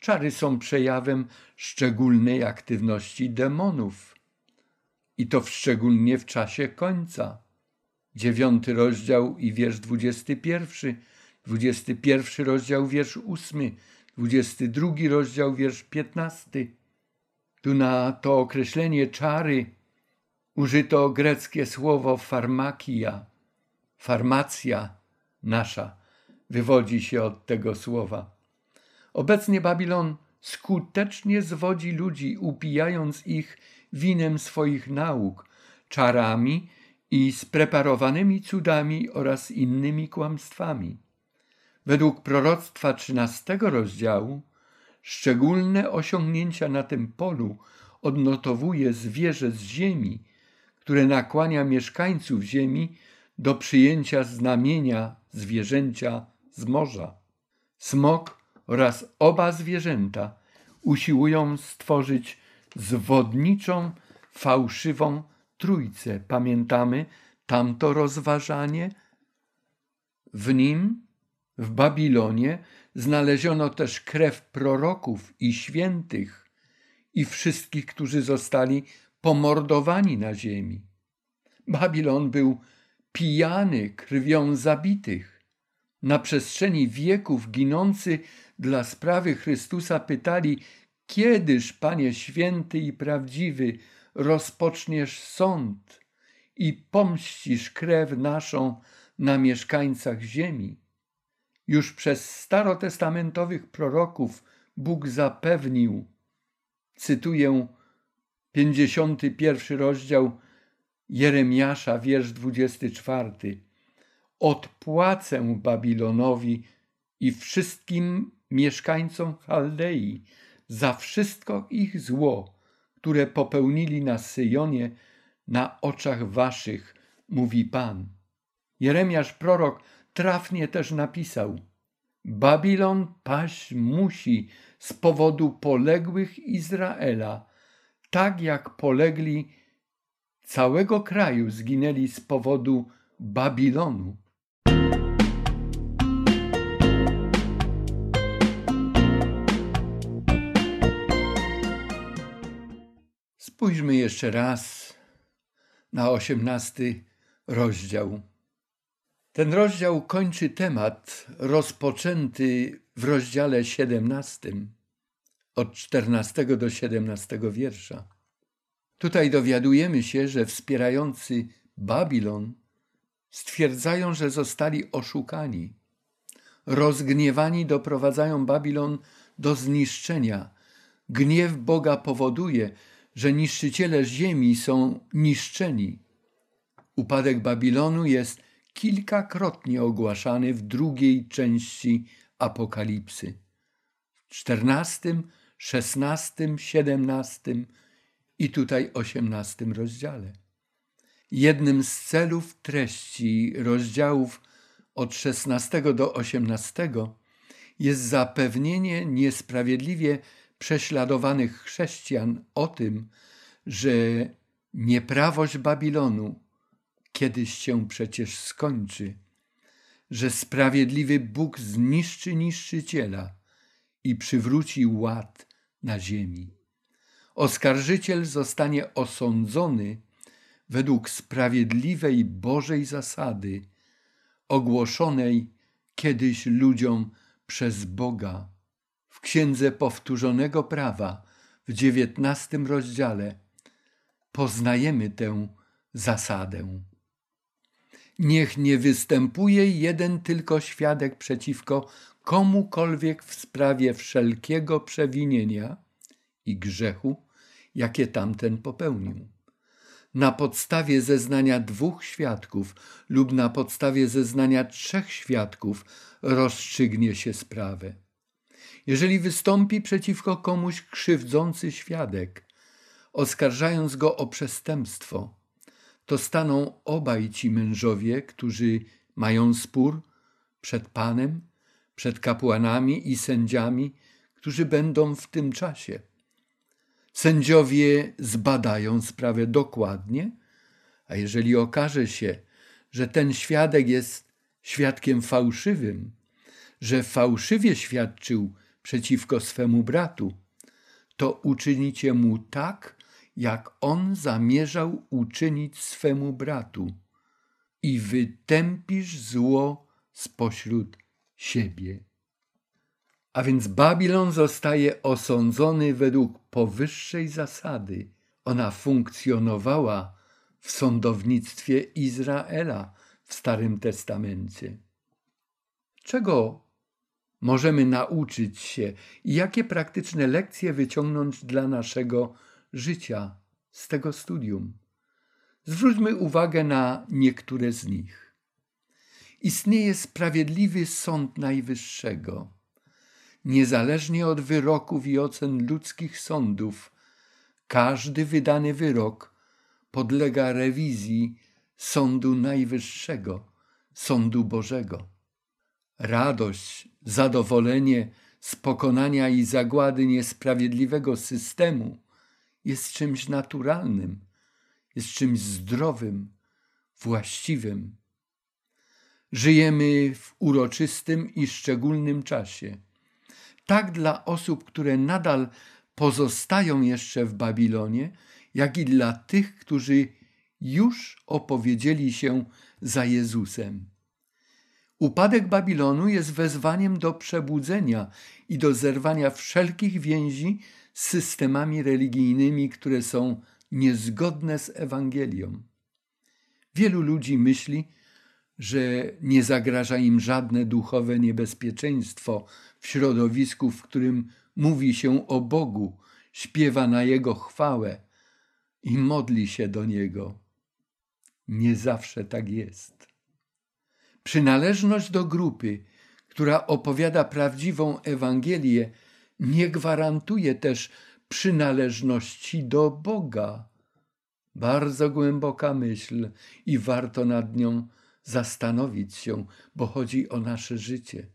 Czary są przejawem szczególnej aktywności demonów. I to szczególnie w czasie końca. 9 rozdział i wiersz 21, 21 rozdział, wiersz 8, 22 rozdział, wiersz 15. Tu na to określenie czary użyto greckie słowo farmakia. Farmacja nasza wywodzi się od tego słowa. Obecnie Babilon skutecznie zwodzi ludzi, upijając ich winem swoich nauk, czarami i spreparowanymi cudami oraz innymi kłamstwami. Według proroctwa 13 rozdziału szczególne osiągnięcia na tym polu odnotowuje zwierzę z ziemi, które nakłania mieszkańców ziemi do przyjęcia znamienia zwierzęcia z morza. Smok oraz oba zwierzęta usiłują stworzyć zwodniczą, fałszywą trójcę. Pamiętamy tamto rozważanie? W nim, w Babilonie, znaleziono też krew proroków i świętych i wszystkich, którzy zostali pomordowani na ziemi. Babilon był pijany krwią zabitych. Na przestrzeni wieków ginący dla sprawy Chrystusa pytali: kiedyż, Panie święty i prawdziwy, rozpoczniesz sąd i pomścisz krew naszą na mieszkańcach ziemi? Już przez starotestamentowych proroków Bóg zapewnił, cytuję 51 rozdział Jeremiasza, wiersz 24, odpłacę Babilonowi i wszystkim mieszkańcom Chaldei za wszystko ich zło, które popełnili na Syjonie na oczach waszych, mówi Pan. Jeremiasz prorok trafnie też napisał: Babilon paść musi z powodu poległych Izraela, tak jak polegli całego kraju, zginęli z powodu Babilonu. Spójrzmy jeszcze raz na 18 rozdział. Ten rozdział kończy temat rozpoczęty w rozdziale 17, od 14 do 17 wiersza. Tutaj dowiadujemy się, że wspierający Babilon stwierdzają, że zostali oszukani. Rozgniewani doprowadzają Babilon do zniszczenia. Gniew Boga powoduje, że niszczyciele ziemi są niszczeni. Upadek Babilonu jest kilkakrotnie ogłaszany w drugiej części Apokalipsy. W 14, 16, 17 i tutaj 18 rozdziale. Jednym z celów treści rozdziałów od 16 do 18 jest zapewnienie niesprawiedliwie prześladowanych chrześcijan o tym, że nieprawość Babilonu kiedyś się przecież skończy, że sprawiedliwy Bóg zniszczy niszczyciela i przywróci ład na ziemi. Oskarżyciel zostanie osądzony według sprawiedliwej Bożej zasady, ogłoszonej kiedyś ludziom przez Boga. W Księdze Powtórzonego Prawa w 19 rozdziale poznajemy tę zasadę. Niech nie występuje jeden tylko świadek przeciwko komukolwiek w sprawie wszelkiego przewinienia i grzechu, jakie tamten popełnił. Na podstawie zeznania 2 świadków lub na podstawie zeznania 3 świadków rozstrzygnie się sprawę. Jeżeli wystąpi przeciwko komuś krzywdzący świadek, oskarżając go o przestępstwo, to staną obaj ci mężowie, którzy mają spór przed Panem, przed kapłanami i sędziami, którzy będą w tym czasie. Sędziowie zbadają sprawę dokładnie, a jeżeli okaże się, że ten świadek jest świadkiem fałszywym, że fałszywie świadczył przeciwko swemu bratu, to uczynicie mu tak, jak on zamierzał uczynić swemu bratu, i wytępisz zło spośród siebie. A więc Babilon zostaje osądzony według powyższej zasady. Ona funkcjonowała w sądownictwie Izraela w Starym Testamencie. Czego możemy nauczyć się i jakie praktyczne lekcje wyciągnąć dla naszego życia z tego studium? Zwróćmy uwagę na niektóre z nich. Istnieje sprawiedliwy sąd Najwyższego. Niezależnie od wyroków i ocen ludzkich sądów, każdy wydany wyrok podlega rewizji Sądu Najwyższego, Sądu Bożego. Radość, zadowolenie z pokonania i zagłady niesprawiedliwego systemu jest czymś naturalnym, jest czymś zdrowym, właściwym. Żyjemy w uroczystym i szczególnym czasie. Tak dla osób, które nadal pozostają jeszcze w Babilonie, jak i dla tych, którzy już opowiedzieli się za Jezusem. Upadek Babilonu jest wezwaniem do przebudzenia i do zerwania wszelkich więzi z systemami religijnymi, które są niezgodne z Ewangelią. Wielu ludzi myśli, że nie zagraża im żadne duchowe niebezpieczeństwo w środowisku, w którym mówi się o Bogu, śpiewa na Jego chwałę i modli się do Niego. Nie zawsze tak jest. Przynależność do grupy, która opowiada prawdziwą Ewangelię, nie gwarantuje też przynależności do Boga. Bardzo głęboka myśl i warto nad nią zastanowić się, bo chodzi o nasze życie.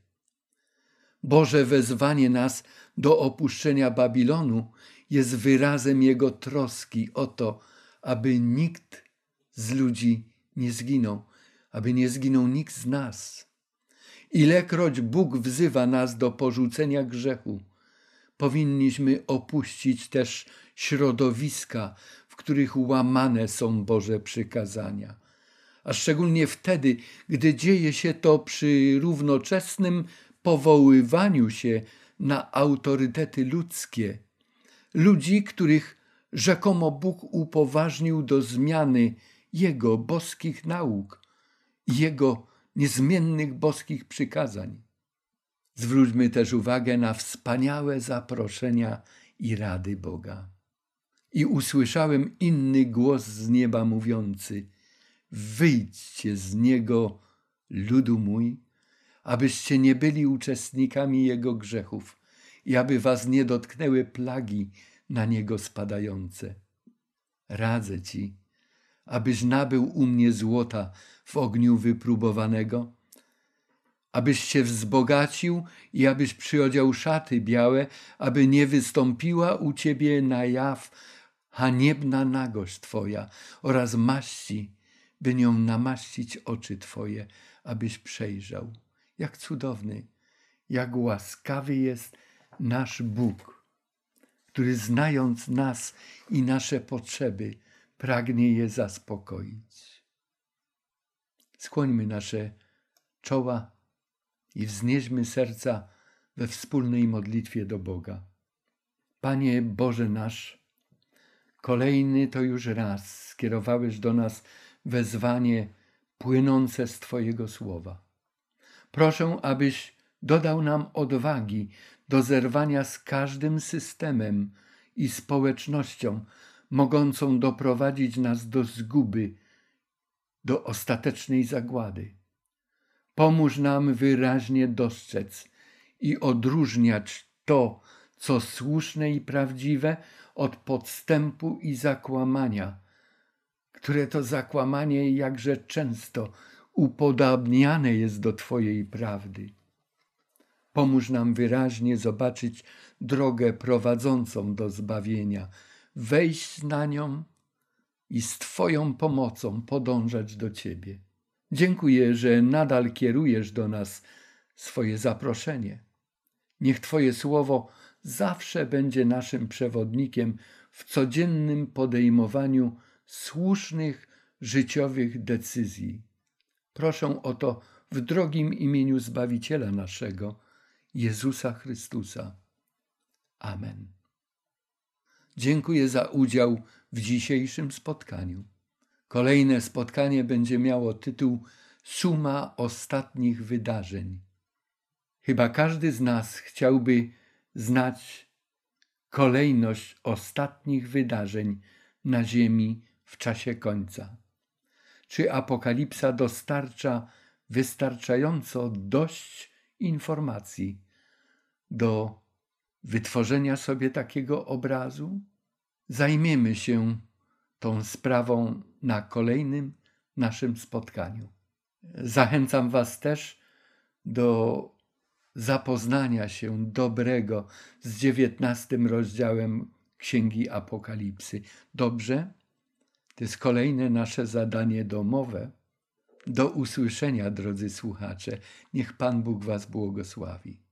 Boże wezwanie nas do opuszczenia Babilonu jest wyrazem Jego troski o to, aby nikt z ludzi nie zginął, aby nie zginął nikt z nas. Ilekroć Bóg wzywa nas do porzucenia grzechu, powinniśmy opuścić też środowiska, w których łamane są Boże przykazania. A szczególnie wtedy, gdy dzieje się to przy równoczesnym powoływaniu się na autorytety ludzkie, ludzi, których rzekomo Bóg upoważnił do zmiany Jego boskich nauk, Jego niezmiennych boskich przykazań. Zwróćmy też uwagę na wspaniałe zaproszenia i rady Boga. I usłyszałem inny głos z nieba mówiący: wyjdźcie z niego, ludu mój, abyście nie byli uczestnikami jego grzechów i aby was nie dotknęły plagi na niego spadające. Radzę ci, abyś nabył u mnie złota w ogniu wypróbowanego, abyś się wzbogacił i abyś przyodział szaty białe, aby nie wystąpiła u ciebie na jaw haniebna nagość twoja oraz maści, by nią namaścić oczy twoje, abyś przejrzał. Jak cudowny, jak łaskawy jest nasz Bóg, który znając nas i nasze potrzeby, pragnie je zaspokoić. Skłońmy nasze czoła i wznieśmy serca we wspólnej modlitwie do Boga. Panie Boże nasz, kolejny to już raz skierowałeś do nas wezwanie płynące z Twojego słowa. Proszę, abyś dodał nam odwagi do zerwania z każdym systemem i społecznością mogącą doprowadzić nas do zguby, do ostatecznej zagłady. Pomóż nam wyraźnie dostrzec i odróżniać to, co słuszne i prawdziwe, od podstępu i zakłamania, które to zakłamanie jakże często upodabniane jest do Twojej prawdy. Pomóż nam wyraźnie zobaczyć drogę prowadzącą do zbawienia, wejść na nią i z Twoją pomocą podążać do Ciebie. Dziękuję, że nadal kierujesz do nas swoje zaproszenie. Niech Twoje słowo zawsze będzie naszym przewodnikiem w codziennym podejmowaniu słusznych życiowych decyzji. Proszę o to w drogim imieniu Zbawiciela naszego, Jezusa Chrystusa. Amen. Dziękuję za udział w dzisiejszym spotkaniu. Kolejne spotkanie będzie miało tytuł Suma ostatnich wydarzeń. Chyba każdy z nas chciałby znać kolejność ostatnich wydarzeń na ziemi w czasie końca. Czy Apokalipsa dostarcza wystarczająco dość informacji do wytworzenia sobie takiego obrazu? Zajmiemy się tą sprawą na kolejnym naszym spotkaniu. Zachęcam Was też do zapoznania się dobrego z 19 rozdziałem Księgi Apokalipsy. Dobrze? To jest kolejne nasze zadanie domowe. Do usłyszenia, drodzy słuchacze. Niech Pan Bóg Was błogosławi.